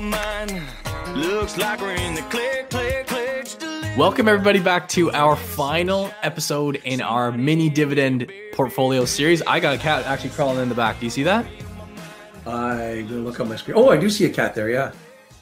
my mind. Looks like we're in the clear, clear, clear. Welcome everybody back to our final episode in our mini dividend portfolio series. I got a cat actually crawling in the back. Do you see that? I'm going to look on my screen. Oh, I do see a cat there, yeah.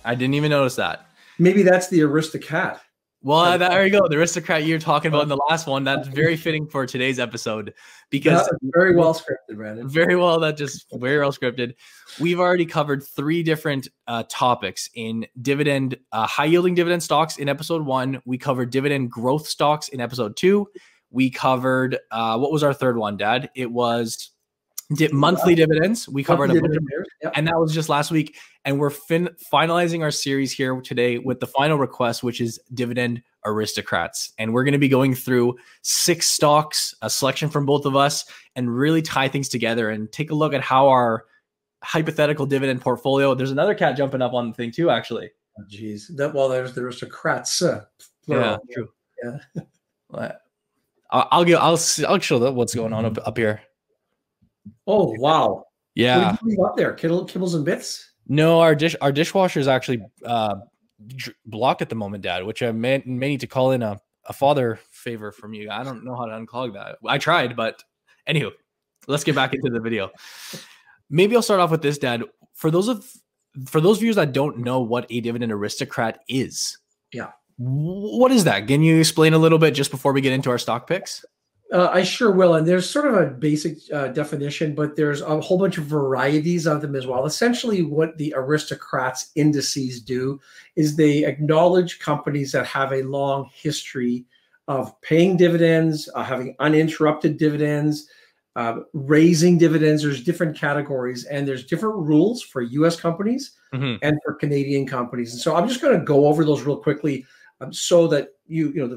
I didn't even notice that. Maybe that's the aristocrat. Well, there you go. The aristocrat you're talking about in the last one. That's very fitting for today's episode because very well scripted, Brandon. Very well scripted. We've already covered three different topics in dividend, high-yielding dividend stocks in episode one. We covered dividend growth stocks in episode two. We covered what was our third one, Dad? It was monthly dividends. We covered a bunch of years, and that was just last week. And we're finalizing our series here today with the final request, which is dividend aristocrats. And we're going to be going through six stocks, a selection from both of us, and really tie things together and take a look at how our hypothetical dividend portfolio. There's another cat jumping up on the thing too, actually. Oh, geez. There's the aristocrats. Plural. Yeah, true. Yeah. Well, I'll show them what's going on up here. Oh wow! Yeah, what did you leave up there? Kibbles and bits? No, our dishwasher is actually blocked at the moment, Dad. Which I may need to call in a father favor from you. I don't know how to unclog that. I tried, but anywho, let's get back into the video. Maybe I'll start off with this, Dad. For those viewers that don't know what a dividend aristocrat is, yeah, what is that? Can you explain a little bit just before we get into our stock picks? I sure will. And there's sort of a basic definition, but there's a whole bunch of varieties of them as well. Essentially, what the aristocrats indices do is they acknowledge companies that have a long history of paying dividends, having uninterrupted dividends, raising dividends. There's different categories, and there's different rules for U.S. companies and for Canadian companies. And so I'm just going to go over those real quickly so that you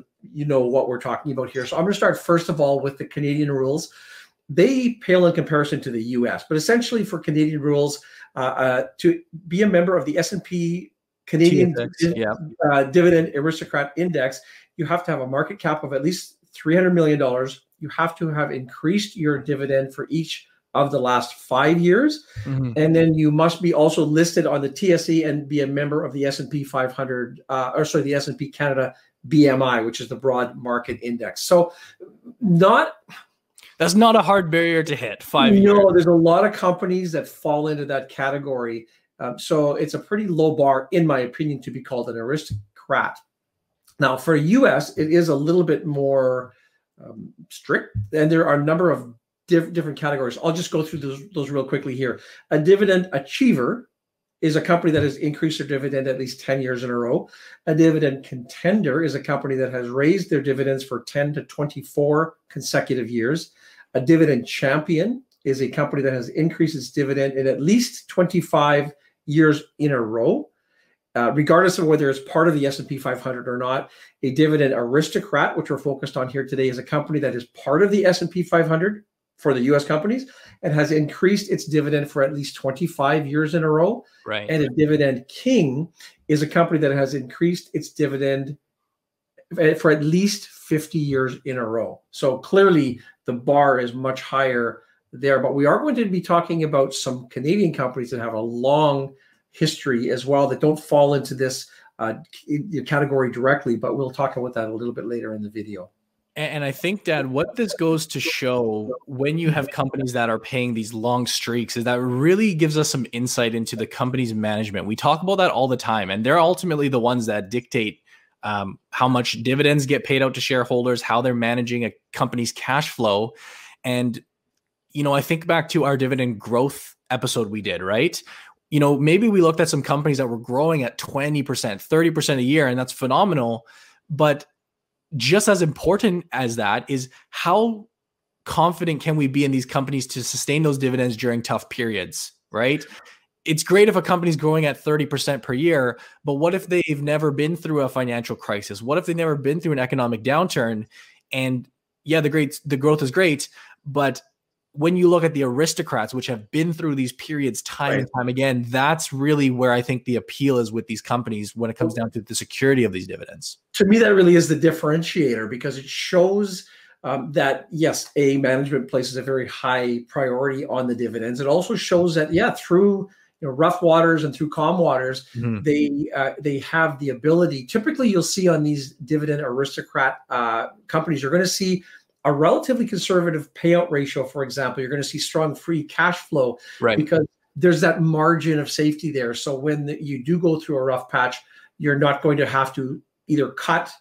know what we're talking about here. So I'm going to start, first of all, with the Canadian rules. They pale in comparison to the U.S., but essentially for Canadian rules, to be a member of the S&P Canadian Dividend Aristocrat Index, you have to have a market cap of at least $300 million. You have to have increased your dividend for each of the last 5 years. And then you must be also listed on the TSE and be a member of the S&P 500, the S&P Canada BMI, which is the broad market index. So that's not a hard barrier to hit. 5 years. No, there's a lot of companies that fall into that category. So it's a pretty low bar, in my opinion, to be called an aristocrat. Now for US, it is a little bit more strict, and there are a number of different categories. I'll just go through those real quickly here. A dividend achiever is a company that has increased their dividend at least 10 years in a row. A dividend contender is a company that has raised their dividends for 10 to 24 consecutive years. A dividend champion is a company that has increased its dividend in at least 25 years in a row. Regardless of whether it's part of the S&P 500 or not, a dividend aristocrat, which we're focused on here today, is a company that is part of the S&P 500 for the U.S. companies, and has increased its dividend for at least 25 years in a row. Right. And a dividend king is a company that has increased its dividend for at least 50 years in a row. So clearly the bar is much higher there, but we are going to be talking about some Canadian companies that have a long history as well that don't fall into this category directly, but we'll talk about that a little bit later in the video. And I think, Dad, what this goes to show when you have companies that are paying these long streaks is that really gives us some insight into the company's management. We talk about that all the time, and they're ultimately the ones that dictate how much dividends get paid out to shareholders, how they're managing a company's cash flow. And, you know, I think back to our dividend growth episode we did, right? You know, maybe we looked at some companies that were growing at 20%, 30% a year, and that's phenomenal. But just as important as that is how confident can we be in these companies to sustain those dividends during tough periods, right? It's great if a company's growing at 30% per year, but what if they've never been through a financial crisis? What if they've never been through an economic downturn? And yeah, the growth is great, but when you look at the aristocrats, which have been through these periods time and time again, that's really where I think the appeal is with these companies when it comes down to the security of these dividends. To me, that really is the differentiator, because it shows that, yes, a management places a very high priority on the dividends. It also shows that, yeah, through rough waters and through calm waters, they have the ability. Typically, you'll see on these dividend aristocrat companies, you're going to see a relatively conservative payout ratio, for example. You're going to see strong free cash flow, right? Because there's that margin of safety there. So when you do go through a rough patch, you're not going to have to either cut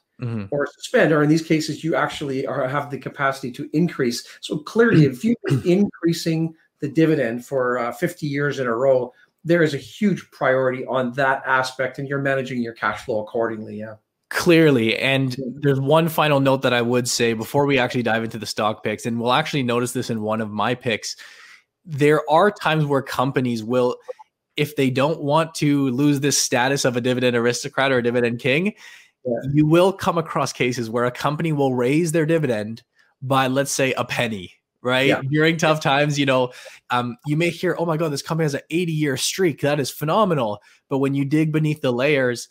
or suspend, or in these cases, you actually have the capacity to increase. So clearly, if you've been increasing the dividend for 50 years in a row, there is a huge priority on that aspect, and you're managing your cash flow accordingly. Yeah. Clearly. And there's one final note that I would say before we actually dive into the stock picks, and we'll actually notice this in one of my picks. There are times where companies will, if they don't want to lose this status of a dividend aristocrat or a dividend king, you will come across cases where a company will raise their dividend by, let's say, a penny, right? Yeah. During tough times, you may hear, oh my God, this company has an 80-year streak. That is phenomenal. But when you dig beneath the layers,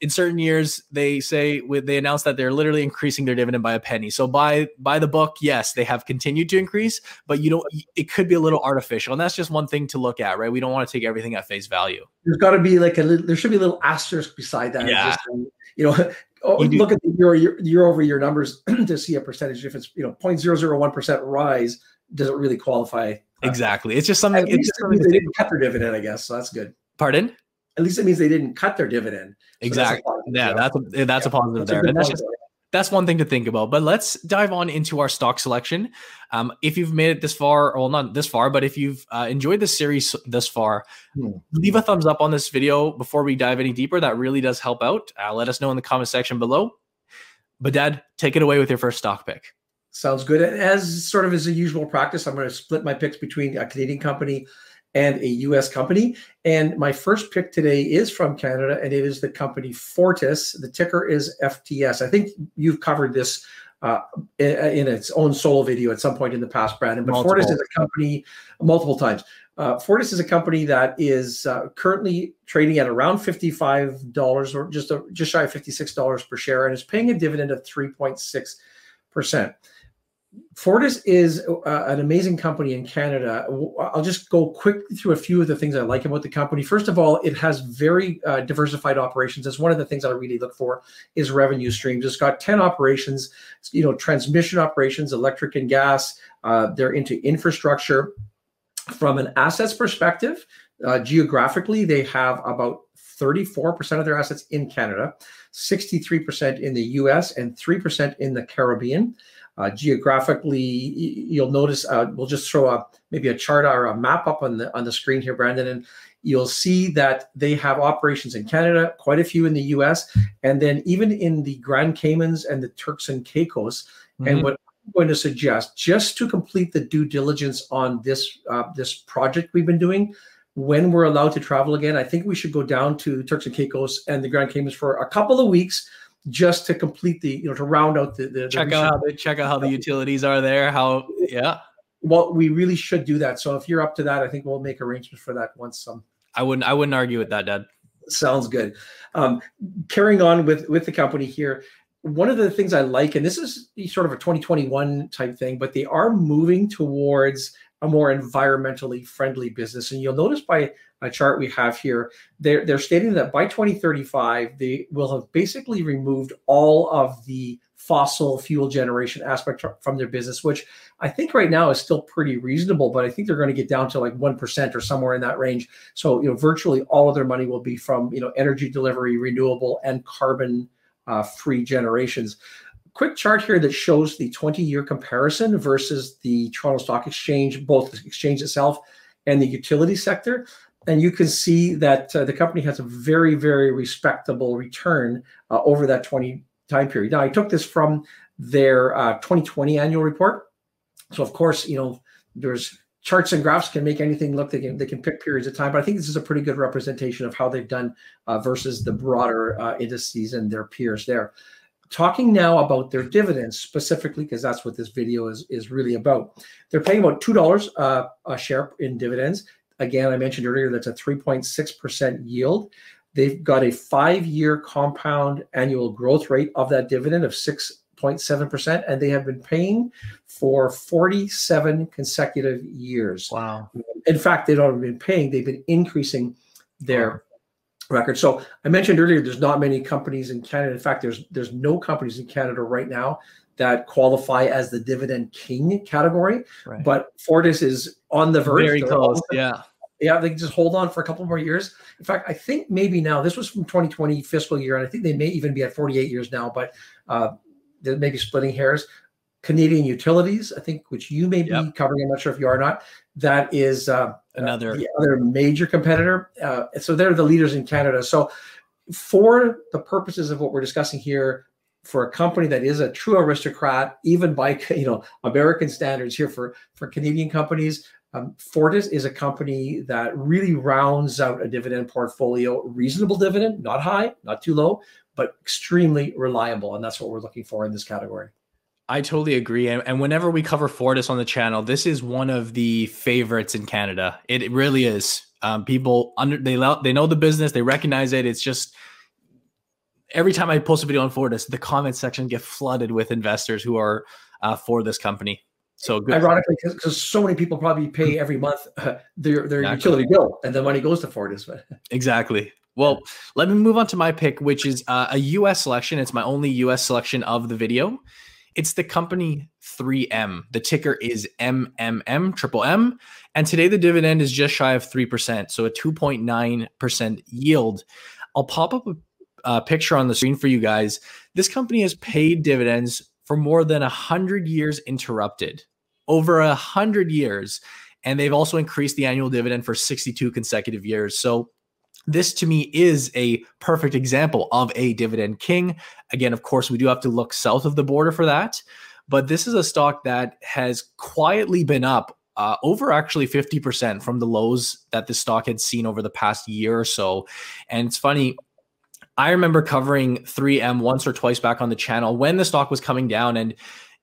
in certain years, they say they announce that they're literally increasing their dividend by a penny. So by the book, yes, they have continued to increase, but it could be a little artificial, and that's just one thing to look at, right? We don't want to take everything at face value. There's got to be there should be a little asterisk beside that. Yeah. Just, look at the year-over-year numbers to see a percentage. If it's 0.001% rise, does it really qualify? Exactly. It's just something. It's just something they didn't cut their dividend, I guess. So that's good. Pardon? At least it means they didn't cut their dividend. So exactly. That's a positive there. And that's one thing to think about. But let's dive on into our stock selection. If you've made it this far, well, not this far, but if you've enjoyed this series thus far, leave a thumbs up on this video before we dive any deeper. That really does help out. Let us know in the comment section below. But Dad, take it away with your first stock pick. Sounds good. And as sort of is a usual practice, I'm going to split my picks between a Canadian company and a U.S. company. And my first pick today is from Canada, and it is the company Fortis. The ticker is FTS. I think you've covered this in its own solo video at some point in the past, Brandon. But Fortis is a company multiple times. Fortis is a company that is currently trading at around $55 or just shy of $56 per share, and is paying a dividend of 3.6%. Fortis is an amazing company in Canada. I'll just go quickly through a few of the things I like about the company. First of all, it has very diversified operations. That's one of the things I really look for is revenue streams. It's got 10 operations, transmission operations, electric and gas. They're into infrastructure. From an assets perspective, geographically, they have about 34% of their assets in Canada, 63% in the US, and 3% in the Caribbean. Geographically, you'll notice we'll just throw maybe a chart or a map up on the screen here, Brandon, and you'll see that they have operations in Canada, quite a few in the US, and then even in the Grand Caymans and the Turks and Caicos. And what I'm going to suggest, just to complete the due diligence on this project we've been doing, when we're allowed to travel again, I think we should go down to Turks and Caicos and the Grand Caymans for a couple of weeks, just to complete to round out the check out how the utilities are there. We really should do that. So if you're up to that, I think we'll make arrangements for that once some. I wouldn't argue with that, Dad. Sounds good. Carrying on with the company here, one of the things I like, and this is sort of a 2021 type thing, but they are moving towards a more environmentally friendly business. And you'll notice by a chart we have here, they're stating that by 2035, they will have basically removed all of the fossil fuel generation aspect from their business, which I think right now is still pretty reasonable, but I think they're going to get down to like 1% or somewhere in that range. So, virtually all of their money will be from, energy delivery, renewable and carbon free generations. Quick chart here that shows the 20-year comparison versus the Toronto Stock Exchange, both the exchange itself and the utility sector. And you can see that the company has a very, very respectable return over that 20 time period. Now, I took this from their 2020 annual report. So, of course, there's charts and graphs can make anything look. They can pick periods of time, but I think this is a pretty good representation of how they've done versus the broader indices and their peers there. Talking now about their dividends specifically, because that's what this video is really about. They're paying about $2 a share in dividends. Again, I mentioned earlier, that's a 3.6% yield. They've got a 5-year compound annual growth rate of that dividend of 6%. 0.7%, and they have been paying for 47 consecutive years. Wow. In fact, they don't have been paying, they've been increasing their record. So I mentioned earlier, there's not many companies in Canada. In fact, there's no companies in Canada right now that qualify as the dividend king category. Right. But Fortis is on the verge. Very close, yeah. Yeah, they can just hold on for a couple more years. In fact, I think maybe now, this was from 2020 fiscal year, and I think they may even be at 48 years now, but they may be splitting hairs. Canadian Utilities, I think, which you may be covering, I'm not sure if you are or not, that is another major competitor. So they're the leaders in Canada. So for the purposes of what we're discussing here, for a company that is a true aristocrat, even by American standards here for Canadian companies, Fortis is a company that really rounds out a dividend portfolio, reasonable dividend, not high, not too low, but extremely reliable. And that's what we're looking for in this category. I totally agree. And whenever we cover Fortis on the channel, this is one of the favorites in Canada. It really is. People know the business, they recognize it. It's just, every time I post a video on Fortis, the comment section gets flooded with investors who are for this company. So good. Ironically, because so many people probably pay every month their utility bill, and the money goes to Fortis. Exactly. Well, let me move on to my pick, which is a U.S. selection. It's my only U.S. selection of the video. It's the company 3M. The ticker is MMM, triple M. And today the dividend is just shy of 3%, so a 2.9% yield. I'll pop up a picture on the screen for you guys. This company has paid dividends for more than 100 years interrupted, over 100 years. And they've also increased the annual dividend for 62 consecutive years. So this to me is a perfect example of a dividend king. Again, of course, we do have to look south of the border for that. But this is a stock that has quietly been up over actually 50% from the lows that this stock had seen over the past year or so. And it's funny, I remember covering 3M once or twice back on the channel when the stock was coming down, and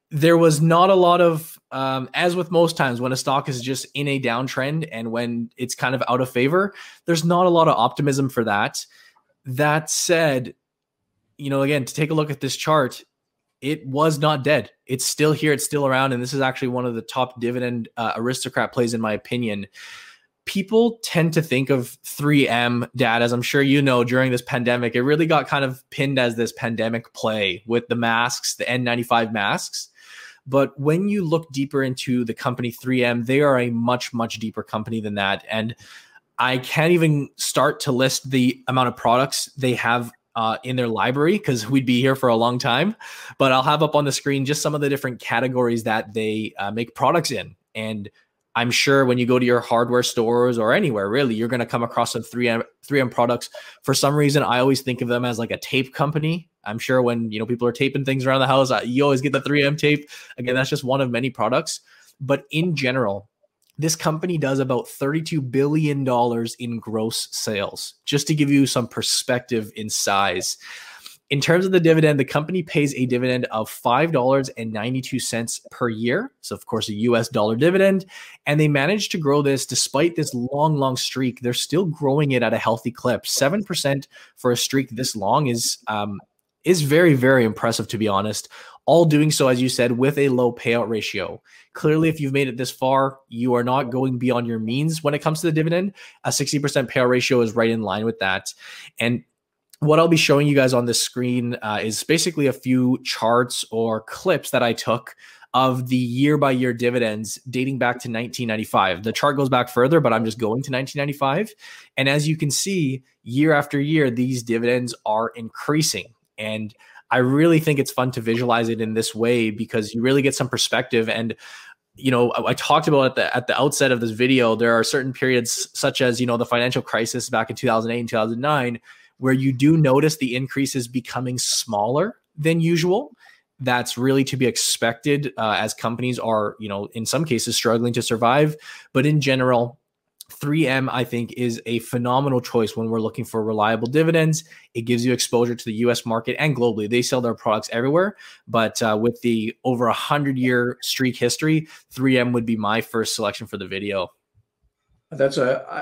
there was not a lot of, as with most times when a stock is just in a downtrend and when it's kind of out of favor, there's not a lot of optimism for that. That said, again, to take a look at this chart, it was not dead. It's still here. It's still around. And this is actually one of the top dividend aristocrat plays, in my opinion. People tend to think of 3M, Dad, as I'm sure during this pandemic, it really got kind of pinned as this pandemic play with the masks, the N95 masks. But when you look deeper into the company 3M, they are a much, much deeper company than that. And I can't even start to list the amount of products they have in their library because we'd be here for a long time. But I'll have up on the screen just some of the different categories that they make products in. And I'm sure when you go to your hardware stores or anywhere, really, you're going to come across some 3M products. For some reason, I always think of them as like a tape company. I'm sure when people are taping things around the house, you always get the 3M tape. Again, that's just one of many products. But in general, this company does about $32 billion in gross sales, just to give you some perspective in size. In terms of the dividend, the company pays a dividend of $5.92 per year. So, of course, a US dollar dividend. And they managed to grow this despite this long, long streak. They're still growing it at a healthy clip. 7% for a streak this long is very, very impressive, to be honest. All doing so, as you said, with a low payout ratio. Clearly, if you've made it this far, you are not going beyond your means when it comes to the dividend. A 60% payout ratio is right in line with that. And what I'll be showing you guys on the screen is basically a few charts or clips that I took of the year-by-year dividends dating back to 1995. The chart goes back further, but I'm just going to 1995. And as you can see, year after year, these dividends are increasing. And I really think it's fun to visualize it in this way because you really get some perspective. And I talked about at the outset of this video, there are certain periods such as, the financial crisis back in 2008 and 2009, where you do notice the increases becoming smaller than usual. That's really to be expected as companies are, in some cases struggling to survive. But in general, 3M, I think, is a phenomenal choice when we're looking for reliable dividends. It gives you exposure to the U.S. market and globally. They sell their products everywhere. But with the over 100-year streak history, 3M would be my first selection for the video. I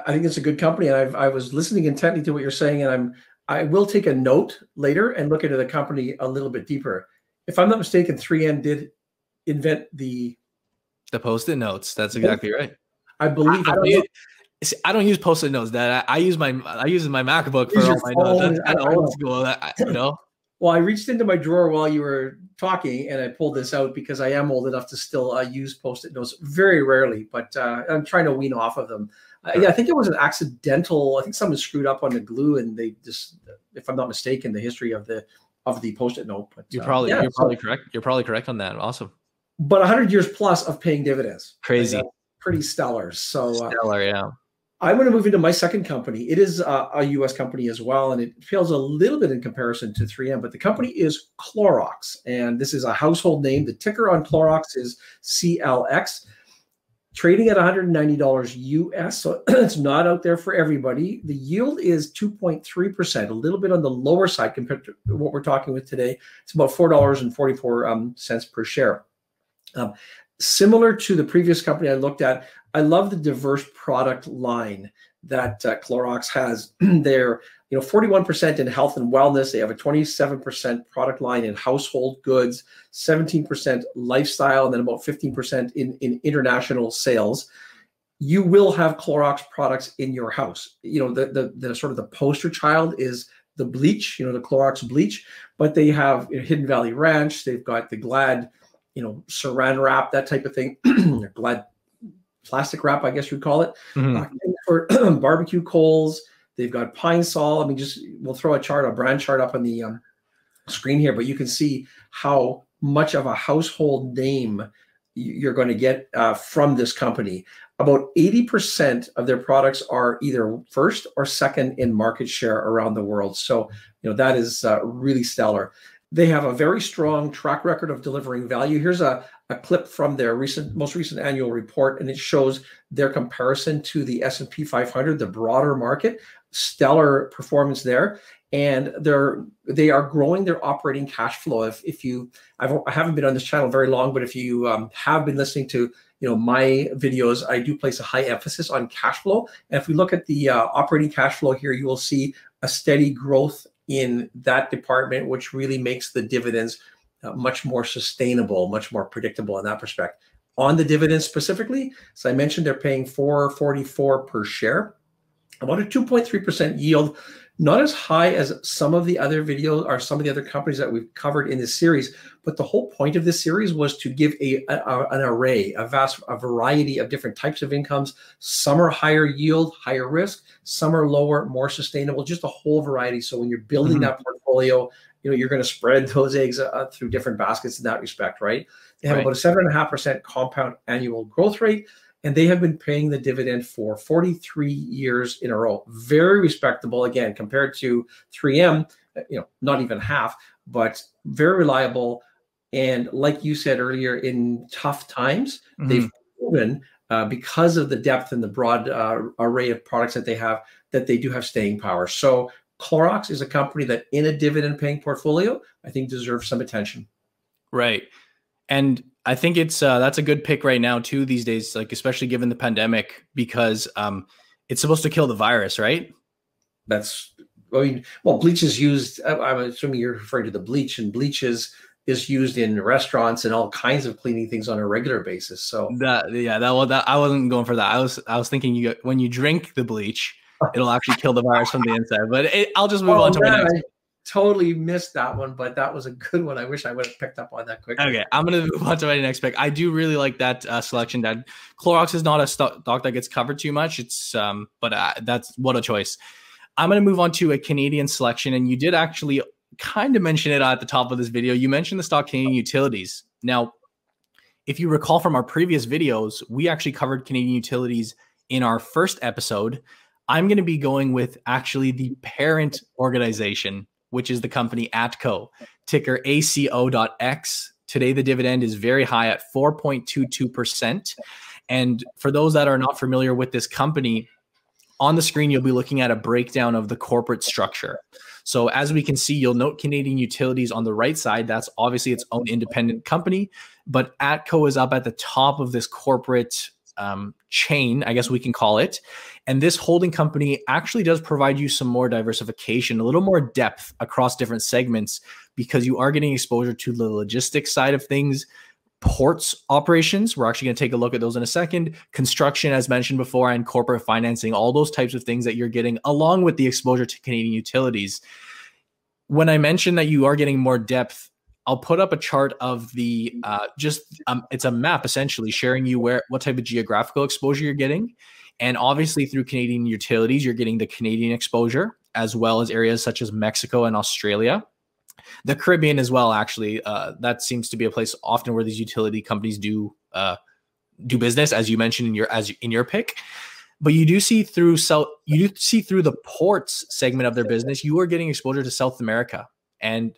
think it's a good company, and I was listening intently to what you're saying, and I will take a note later and look into the company a little bit deeper. if I'm not mistaken, 3M did invent the Post-it notes. That's exactly right. I believe. I don't use Post-it notes. That I use my MacBook for all my notes. That's kind of old school. You know. Well, I reached into my drawer while you were talking, and I pulled this out because I am old enough to still use Post-it notes very rarely, but I'm trying to wean off of them. Yeah, I think it was an accidental. I think someone screwed up on the glue, and they just, if I'm not mistaken, the history of the Post-it note. But, you're probably correct. You're probably correct on that. Awesome. But 100 years plus of paying dividends. Crazy. Like, pretty stellar. So stellar, yeah. I'm going to move into my second company. It is a U.S. company as well, and it fails a little bit in comparison to 3M, but the company is Clorox, and this is a household name. The ticker on Clorox is CLX, trading at $190 U.S., so it's not out there for everybody. The yield is 2.3%, a little bit on the lower side compared to what we're talking with today. It's about $4.44 per share. Similar to the previous company I looked at, I love the diverse product line that Clorox has. They're 41% in health and wellness. They have a 27% product line in household goods, 17% lifestyle, and then about 15% in international sales. You will have Clorox products in your house. You know, the sort of the poster child is the bleach, the Clorox bleach, but they have Hidden Valley Ranch. They've got the Glad, Saran Wrap, that type of thing. Glad plastic wrap, I guess you'd call it. For barbecue coals, they've got Pine Sol. I mean, we'll throw a brand chart up on the screen here, but you can see how much of a household name you're going to get from this company. About 80% of their products are either first or second in market share around the world. So, that is really stellar. They have a very strong track record of delivering value. Here's a clip from their most recent annual report, and it shows their comparison to the S&P 500, the broader market. Stellar performance there. And they are growing their operating cash flow. I haven't been on this channel very long, but if you have been listening to my videos, I do place a high emphasis on cash flow. And if we look at the operating cash flow here, you will see a steady growth in that department, which really makes the dividends much more sustainable, much more predictable in that respect. On the dividends specifically, as I mentioned, they're paying $4.44 per share, about a 2.3% yield, not as high as some of the other companies that we've covered in this series, but the whole point of this series was to give an array, a variety of different types of incomes. Some are higher yield, higher risk, some are lower, more sustainable, just a whole variety. So when you're building that portfolio, you're going to spread those eggs through different baskets in that respect, right? They have about a 7.5% compound annual growth rate, and they have been paying the dividend for 43 years in a row. Very respectable, again, compared to 3M, not even half, but very reliable. And like you said earlier, in tough times, they've proven, because of the depth and the broad array of products that they have, that they do have staying power. So Clorox is a company that, in a dividend-paying portfolio, I think deserves some attention. Right. And I think that's a good pick right now too, these days, like especially given the pandemic, because it's supposed to kill the virus, right? Bleach is used. I'm assuming you're referring to the bleach, and bleach is used in restaurants and all kinds of cleaning things on a regular basis. So I wasn't going for that. I was thinking when you drink the bleach, it'll actually kill the virus from the inside. But I'll just move on to my next. Totally missed that one, but that was a good one. I wish I would have picked up on that quickly. Okay, I'm going to move on to my next pick. I do really like that selection. That Clorox is not a stock that gets covered too much. It's that's what a choice. I'm going to move on to a Canadian selection, and you did actually kind of mention it at the top of this video. You mentioned the stock Canadian Utilities. Now, if you recall from our previous videos, we actually covered Canadian Utilities in our first episode. I'm going to be going with actually the parent organization, which is the company ATCO, ticker ACO.X. Today, the dividend is very high at 4.22%. And for those that are not familiar with this company, on the screen, you'll be looking at a breakdown of the corporate structure. So as we can see, you'll note Canadian Utilities on the right side. That's obviously its own independent company, but ATCO is up at the top of this corporate chain, I guess we can call it. And this holding company actually does provide you some more diversification, a little more depth across different segments, because you are getting exposure to the logistics side of things, ports operations. We're actually going to take a look at those in a second. Construction, as mentioned before, and corporate financing, all those types of things that you're getting along with the exposure to Canadian utilities. When I mentioned that you are getting more depth, I'll put up a chart of the it's a map essentially sharing you where, what type of geographical exposure you're getting. And obviously through Canadian utilities, you're getting the Canadian exposure, as well as areas such as Mexico and Australia. The Caribbean as well, actually, that seems to be a place often where these utility companies do do business, as you mentioned in your pick. But you do see through the ports segment of their business, you are getting exposure to South America, and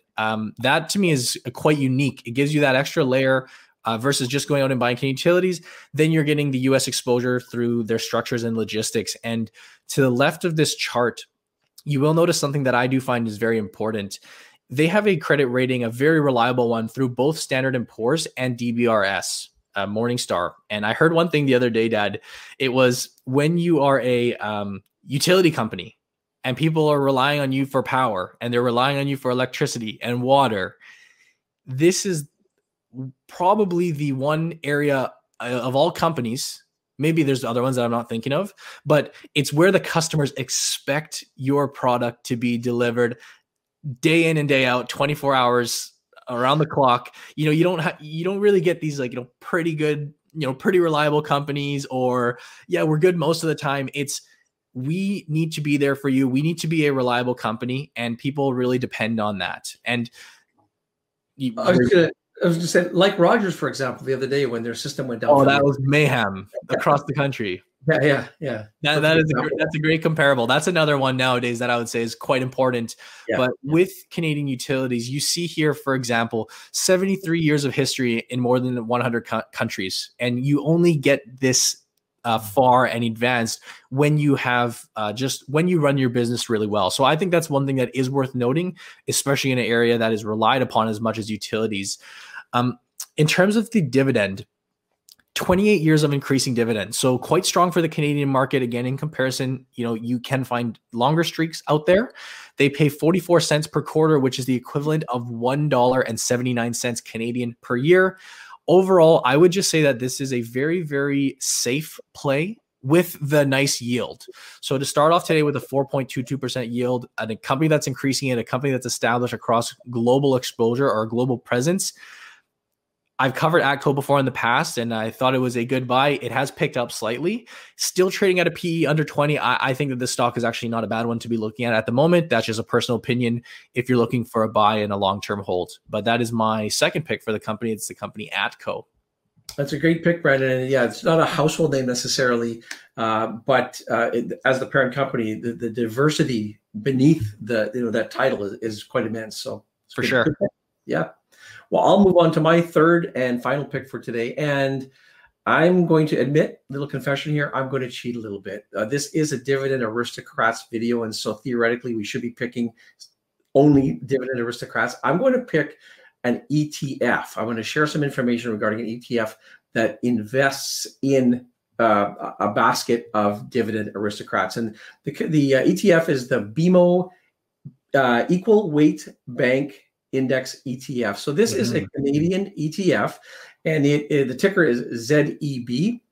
that to me is quite unique. It gives you that extra layer versus just going out and buying Canadian utilities. Then you're getting the U.S. exposure through their structures and logistics. And to the left of this chart, you will notice something that I do find is very important. They have a credit rating, a very reliable one, through both Standard & Poor's and DBRS, Morningstar. And I heard one thing the other day, Dad. It was when you are a utility company and people are relying on you for power and they're relying on you for electricity and water, this is probably the one area of all companies, maybe there's other ones that I'm not thinking of, but it's where the customers expect your product to be delivered day in and day out, 24 hours around the clock. You know, you don't really get these, like, you know, pretty good, you know, pretty reliable companies, or yeah, we're good most of the time. It's, we need to be there for you. We need to be a reliable company, and people really depend on that. And I was gonna say, like Rogers, for example, the other day when their system went down. Oh, that was mayhem across the country. Yeah. That's a great comparable. That's another one nowadays that I would say is quite important. Yeah. But with Canadian utilities, you see here, for example, 73 years of history in more than 100 countries. And you only get this far and advanced when you have when you run your business really well. So I think that's one thing that is worth noting, especially in an area that is relied upon as much as utilities. In terms of the dividend, 28 years of increasing dividends. So quite strong for the Canadian market. Again, in comparison, you know, you can find longer streaks out there. They pay 44 cents per quarter, which is the equivalent of $1.79 Canadian per year. Overall, I would just say that this is a very, very safe play with the nice yield. So to start off today with a 4.22% yield, and a company that's increasing it, a company that's established across global exposure or global presence. I've covered ATCO before in the past, and I thought it was a good buy. It has picked up slightly, still trading at a PE under 20. I think that this stock is actually not a bad one to be looking at the moment. That's just a personal opinion if you're looking for a buy and a long-term hold. But that is my second pick for the company. It's the company ATCO. That's a great pick, Brandon. And yeah, it's not a household name necessarily, but as the parent company, the diversity beneath the that title is quite immense. So for sure, yeah. Well, I'll move on to my third and final pick for today. And I'm going to admit, little confession here, I'm going to cheat a little bit. This is a Dividend Aristocrats video. And so theoretically, we should be picking only Dividend Aristocrats. I'm going to pick an ETF. I'm going to share some information regarding an ETF that invests in a basket of Dividend Aristocrats. And the ETF is the BMO Equal Weight Bank Index ETF. So this is a Canadian ETF, and the ticker is ZEB,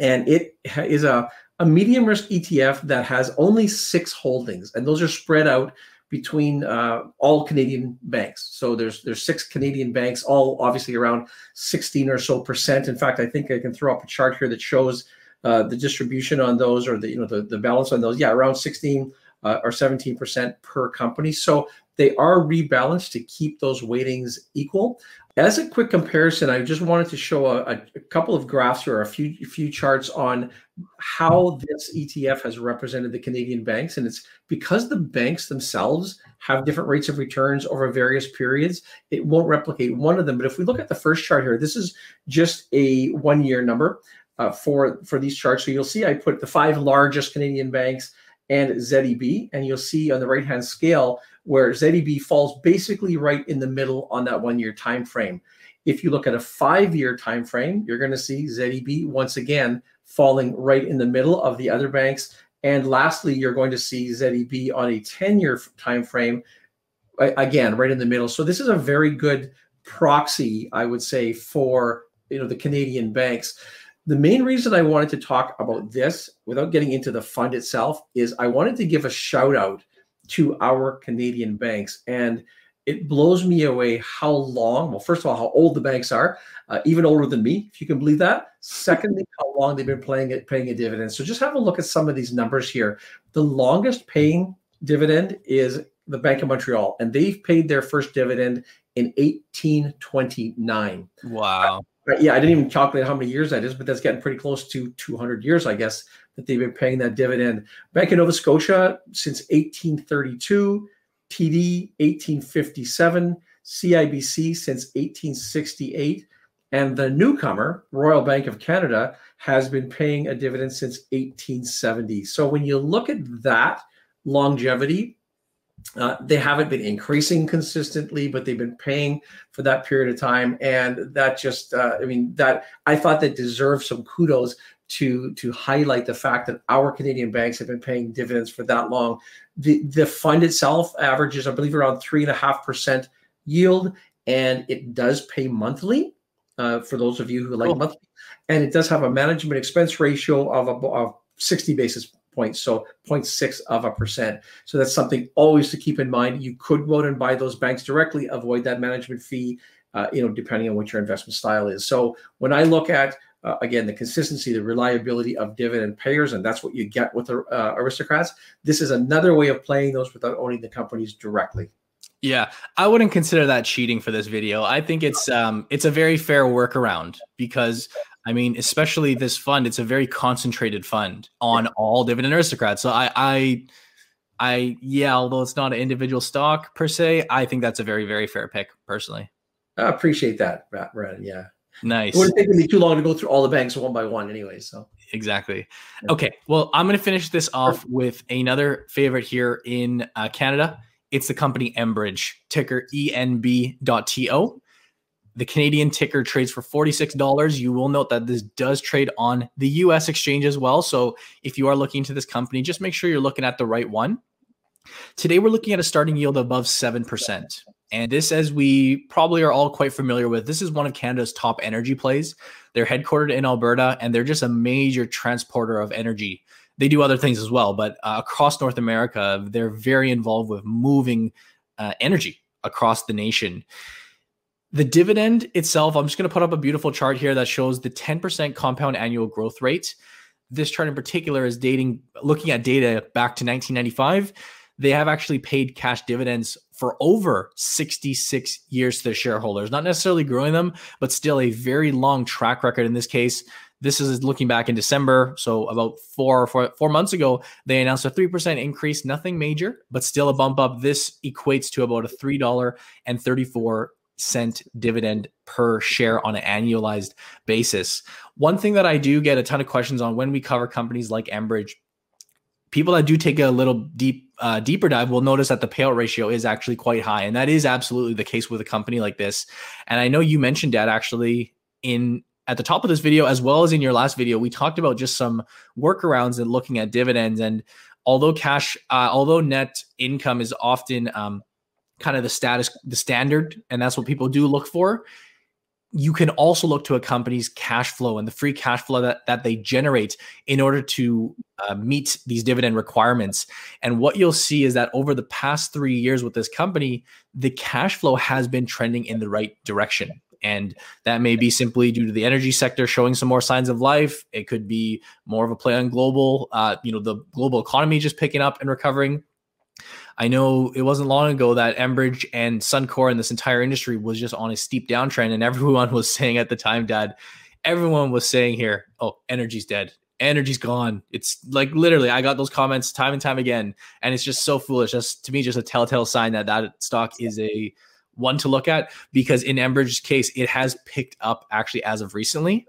and it is a medium risk ETF that has only 6 holdings, and those are spread out between all Canadian banks. So there's 6 Canadian banks, all obviously around 16 or so percent. In fact, I think I can throw up a chart here that shows the distribution on those, or the balance on those. Yeah, around 16 or 17% per company. So they are rebalanced to keep those weightings equal. As a quick comparison, I just wanted to show a couple of graphs or a few charts on how this ETF has represented the Canadian banks. And it's because the banks themselves have different rates of returns over various periods, it won't replicate one of them. But if we look at the first chart here, this is just a one-year number for these charts. So you'll see I put the 5 largest Canadian banks and ZEB, and you'll see on the right-hand scale where ZEB falls basically right in the middle on that one-year time frame. If you look at a 5-year time frame, you're going to see ZEB once again falling right in the middle of the other banks. And lastly, you're going to see ZEB on a 10-year time frame, again, right in the middle. So this is a very good proxy, I would say, for the Canadian banks. The main reason I wanted to talk about this, without getting into the fund itself, is I wanted to give a shout out to our Canadian banks. And it blows me away how long, well, first of all, how old the banks are, even older than me, if you can believe that. Secondly, how long they've been paying a dividend. So just have a look at some of these numbers here. The longest paying dividend is the Bank of Montreal, and they've paid their first dividend in 1829. Wow. Yeah, I didn't even calculate how many years that is, but that's getting pretty close to 200 years, I guess, that they've been paying that dividend. Bank of Nova Scotia since 1832. TD 1857, CIBC since 1868, and the newcomer, Royal Bank of Canada, has been paying a dividend since 1870. So when you look at that longevity, they haven't been increasing consistently, but they've been paying for that period of time. And that just, I mean, that I thought that deserved some kudos to highlight the fact that our Canadian banks have been paying dividends for that long. The fund itself averages, I believe, around 3.5% yield, and it does pay monthly, for those of you who like monthly. And it does have a management expense ratio of 60 basis points, so 0.6%. So that's something always to keep in mind. You could go out and buy those banks directly, avoid that management fee, depending on what your investment style is. So when I look at, again, the consistency, the reliability of dividend payers, and that's what you get with the aristocrats. This is another way of playing those without owning the companies directly. Yeah, I wouldn't consider that cheating for this video. I think it's a very fair workaround because, I mean, especially this fund, it's a very concentrated fund on all dividend aristocrats. So yeah, although it's not an individual stock per se, I think that's a very, very fair pick personally. I appreciate that, Brad. Yeah. Nice. It would have taken me too long to go through all the banks one by one anyway. So exactly. Okay. Well, I'm going to finish this off with another favorite here in Canada. It's the company Enbridge, ticker ENB.TO. The Canadian ticker trades for $46. You will note that this does trade on the U.S. exchange as well. So if you are looking into this company, just make sure you're looking at the right one. Today, we're looking at a starting yield above 7%. And this, as we probably are all quite familiar with, this is one of Canada's top energy plays. They're headquartered in Alberta, and they're just a major transporter of energy. They do other things as well, but across North America, they're very involved with moving energy across the nation. The dividend itself, I'm just going to put up a beautiful chart here that shows the 10% compound annual growth rate. This chart in particular is looking at data back to 1995. They have actually paid cash dividends for over 66 years to their shareholders, not necessarily growing them, but still a very long track record. In this case, this is looking back in December. So about four months ago, they announced a 3% increase, nothing major, but still a bump up. This equates to about a $3.34 dividend per share on an annualized basis. One thing that I do get a ton of questions on when we cover companies like Enbridge, people that do take a little deeper dive will notice that the payout ratio is actually quite high. And that is absolutely the case with a company like this. And I know you mentioned that actually at the top of this video, as well as in your last video, we talked about just some workarounds and looking at dividends. And although net income is often kind of the standard, and that's what people do look for, you can also look to a company's cash flow and the free cash flow that they generate in order to meet these dividend requirements. And what you'll see is that over the past 3 years with this company, the cash flow has been trending in the right direction. And that may be simply due to the energy sector showing some more signs of life. It could be more of a play on global, the global economy just picking up and recovering. I know it wasn't long ago that Enbridge and Suncor and this entire industry was just on a steep downtrend. And everyone was saying at the time, Dad, everyone was saying here, oh, energy's dead. Energy's gone. It's like literally, I got those comments time and time again. And it's just so foolish. That's to me, just a telltale sign that stock is a one to look at, because in Enbridge's case, it has picked up actually as of recently.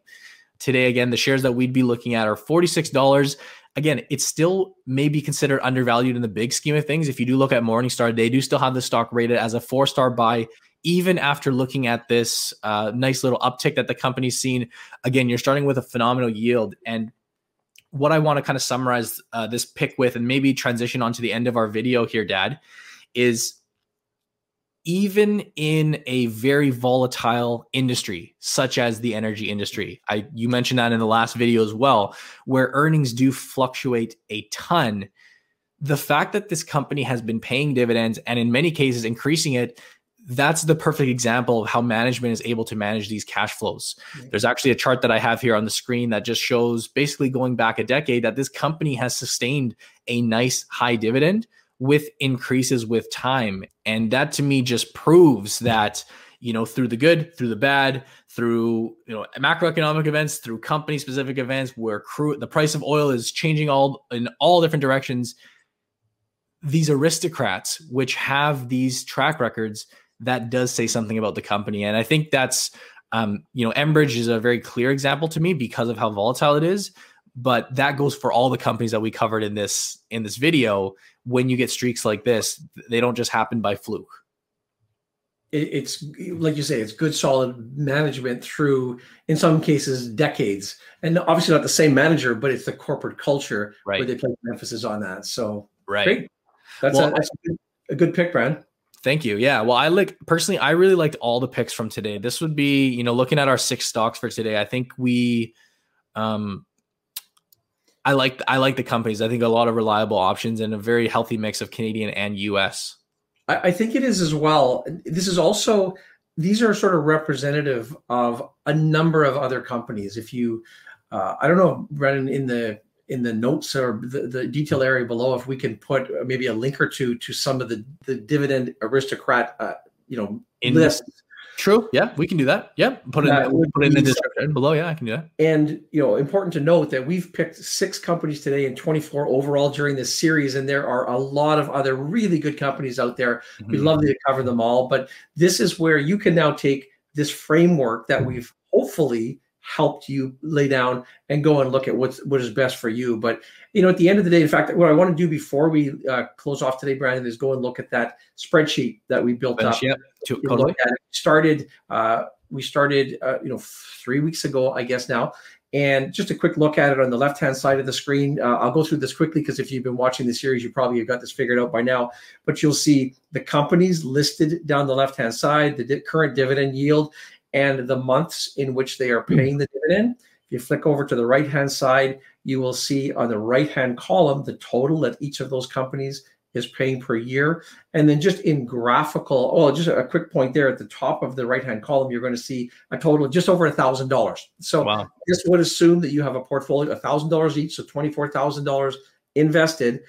Today, again, the shares that we'd be looking at are $46. Again, it's still maybe considered undervalued in the big scheme of things. If you do look at Morningstar, they do still have the stock rated as a 4-star buy even after looking at this nice little uptick that the company's seen. Again, you're starting with a phenomenal yield. And what I want to kind of summarize this pick with, and maybe transition onto the end of our video here, Dad, is even in a very volatile industry, such as the energy industry, you mentioned that in the last video as well, where earnings do fluctuate a ton, the fact that this company has been paying dividends and in many cases increasing it, that's the perfect example of how management is able to manage these cash flows. Right. There's actually a chart that I have here on the screen that just shows basically going back a decade that this company has sustained a nice high dividend with increases with time. And that to me just proves that, you know, through the good, through the bad, through, you know, macroeconomic events, through company specific events where the price of oil is changing in all different directions, these aristocrats, which have these track records, that does say something about the company. And I think that's, you know, Enbridge is a very clear example to me because of how volatile it is. But that goes for all the companies that we covered in this video. When you get streaks like this, they don't just happen by fluke. It's like you say, it's good, solid management through, in some cases, decades. And obviously not the same manager, but it's the corporate culture right. Where they place an emphasis on that. So right. Great. That's a good pick, Brad. Thank you. Yeah. Well, I really liked all the picks from today. This would be, you know, looking at our 6 stocks for today, I think I like the companies. I think a lot of reliable options and a very healthy mix of Canadian and US. I think it is as well. This is also, these are sort of representative of a number of other companies. If you, I don't know, Brennan, in the notes or the detail area below, if we can put maybe a link or two to some of the dividend aristocrat, list. True. Yeah, we can do that. Yeah. Put it in the description below. Yeah, I can do that. And, you know, important to note that we've picked 6 companies today and 24 overall during this series. And there are a lot of other really good companies out there. Mm-hmm. We'd love to cover them all, but this is where you can now take this framework that we've hopefully helped you lay down and go and look at what is best for you. But, you know, at the end of the day, in fact, what I want to do before we close off today, Brandon, is go and look at that spreadsheet that we built up. Yeah. We started 3 weeks ago, I guess now. And just a quick look at it on the left-hand side of the screen. I'll go through this quickly because if you've been watching the series, you probably have got this figured out by now. But you'll see the companies listed down the left-hand side, the current dividend yield, and the months in which they are paying the dividend. If you flick over to the right-hand side, you will see on the right-hand column the total that each of those companies is paying per year. And then just in graphical, just a quick point there at the top of the right-hand column, you're going to see a total of just over $1,000. So wow. This would assume that you have a portfolio, $1,000 each, so $24,000 invested.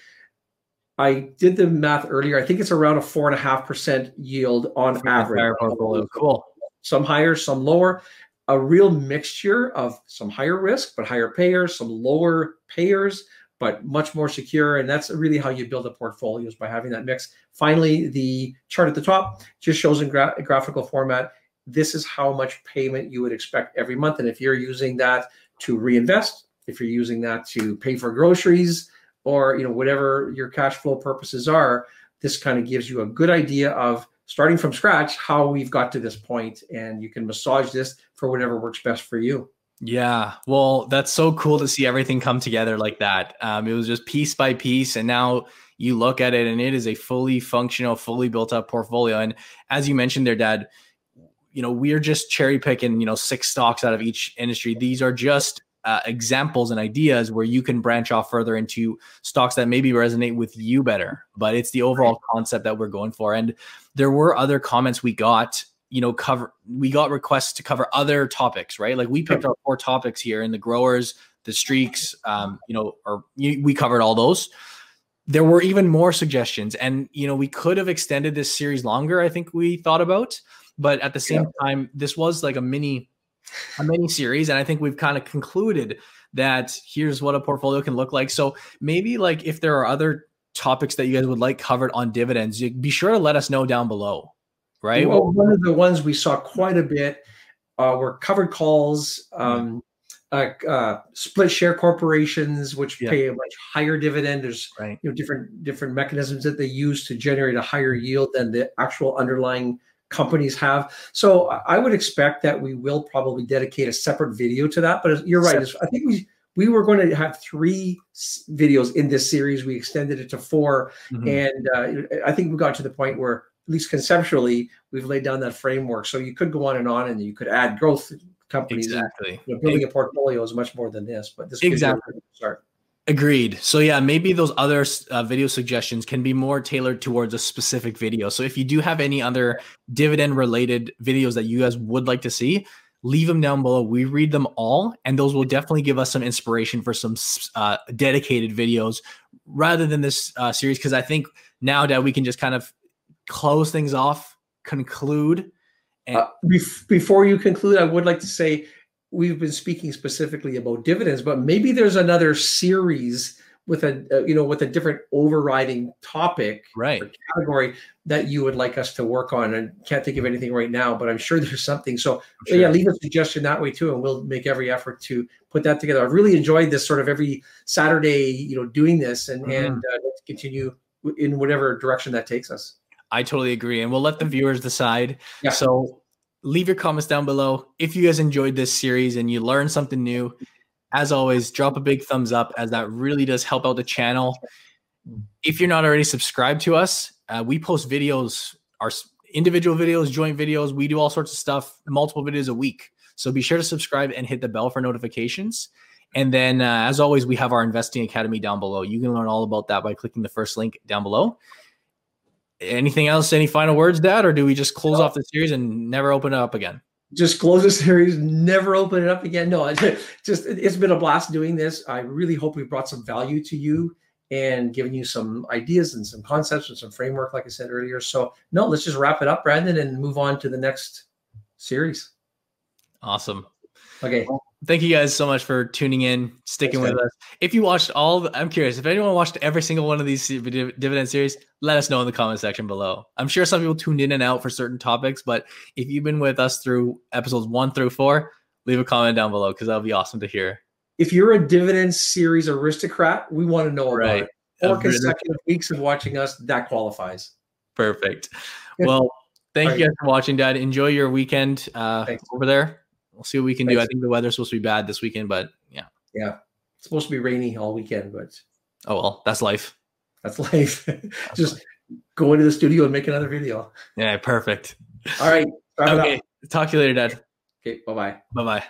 I did the math earlier. I think it's around a 4.5% yield on average. Cool. Some higher, some lower, a real mixture of some higher risk, but higher payers, some lower payers, but much more secure. And that's really how you build a portfolio, is by having that mix. Finally, the chart at the top just shows in graphical format, this is how much payment you would expect every month. And if you're using that to reinvest, if you're using that to pay for groceries or, you know, whatever your cash flow purposes are, this kind of gives you a good idea of starting from scratch, how we've got to this point, and you can massage this for whatever works best for you. Yeah. Well, that's so cool to see everything come together like that. It was just piece by piece. And now you look at it and it is a fully functional, fully built up portfolio. And as you mentioned there, Dad, you know, we're just cherry picking, you know, 6 stocks out of each industry. These are just examples and ideas where you can branch off further into stocks that maybe resonate with you better, but it's the overall concept that we're going for. And there were other comments we got, you know, we got requests to cover other topics, right? Like we picked our 4 topics here in the growers, the streaks, we covered all those. There were even more suggestions and, you know, we could have extended this series longer, I think we thought about, but at the same time, this was like a mini series. And I think we've kind of concluded that here's what a portfolio can look like. So maybe like if there are other topics that you guys would like covered on dividends, be sure to let us know down below, right? Well, one of the ones we saw quite a bit were covered calls, split share corporations, which pay a much higher dividend. There's different mechanisms that they use to generate a higher yield than the actual underlying companies have. So I would expect that we will probably dedicate a separate video to that. But you're right. I think we were going to have 3 videos in this series. We extended it to 4. Mm-hmm. And I think we got to the point where, at least conceptually, we've laid down that framework. So you could go on and you could add growth companies. Exactly. You know, building a portfolio is much more than this. But this exactly. Could start. Agreed. So yeah, maybe those other video suggestions can be more tailored towards a specific video. So if you do have any other dividend related videos that you guys would like to see, leave them down below. We read them all, and those will definitely give us some inspiration for some dedicated videos rather than this series. Because I think now that we can just kind of close things off, conclude. And before you conclude, I would like to say, we've been speaking specifically about dividends, but maybe there's another series with a different overriding topic, right, or category that you would like us to work on. And can't think of anything right now, but I'm sure there's something. So yeah, leave a suggestion that way too, and we'll make every effort to put that together. I've really enjoyed this sort of every Saturday, doing this, and let's continue in whatever direction that takes us. I totally agree, and we'll let the viewers decide. Yeah. So leave your comments down below. If you guys enjoyed this series and you learned something new, as always, drop a big thumbs up, as that really does help out the channel. If you're not already subscribed to us, we post videos, our individual videos, joint videos. We do all sorts of stuff, multiple videos a week. So be sure to subscribe and hit the bell for notifications. And then as always, we have our Investing Academy down below. You can learn all about that by clicking the first link down below. Anything else? Any final words, Dad? Or do we just close off the series and never open it up again? Just close the series, never open it up again. No, just it's been a blast doing this. I really hope we brought some value to you and given you some ideas and some concepts and some framework, like I said earlier. So no, let's just wrap it up, Brandon, and move on to the next series. Awesome. Okay. Thank you guys so much for tuning in, sticking with us. If you watched I'm curious, if anyone watched every single one of these dividend series, let us know in the comment section below. I'm sure some people tuned in and out for certain topics, but if you've been with us through episodes 1 through 4, leave a comment down below, because that'll be awesome to hear. If you're a dividend series aristocrat, we want to know about it. 4 consecutive weeks of watching us, that qualifies. Perfect. Well, thank you guys for watching, Dad. Enjoy your weekend over there. We'll see what we can do. I think the weather's supposed to be bad this weekend, but yeah. Yeah. It's supposed to be rainy all weekend, but oh well, that's life. That's life. Go into the studio and make another video. Yeah, perfect. All right. Talk to you later, Dad. Okay, bye-bye. Bye-bye.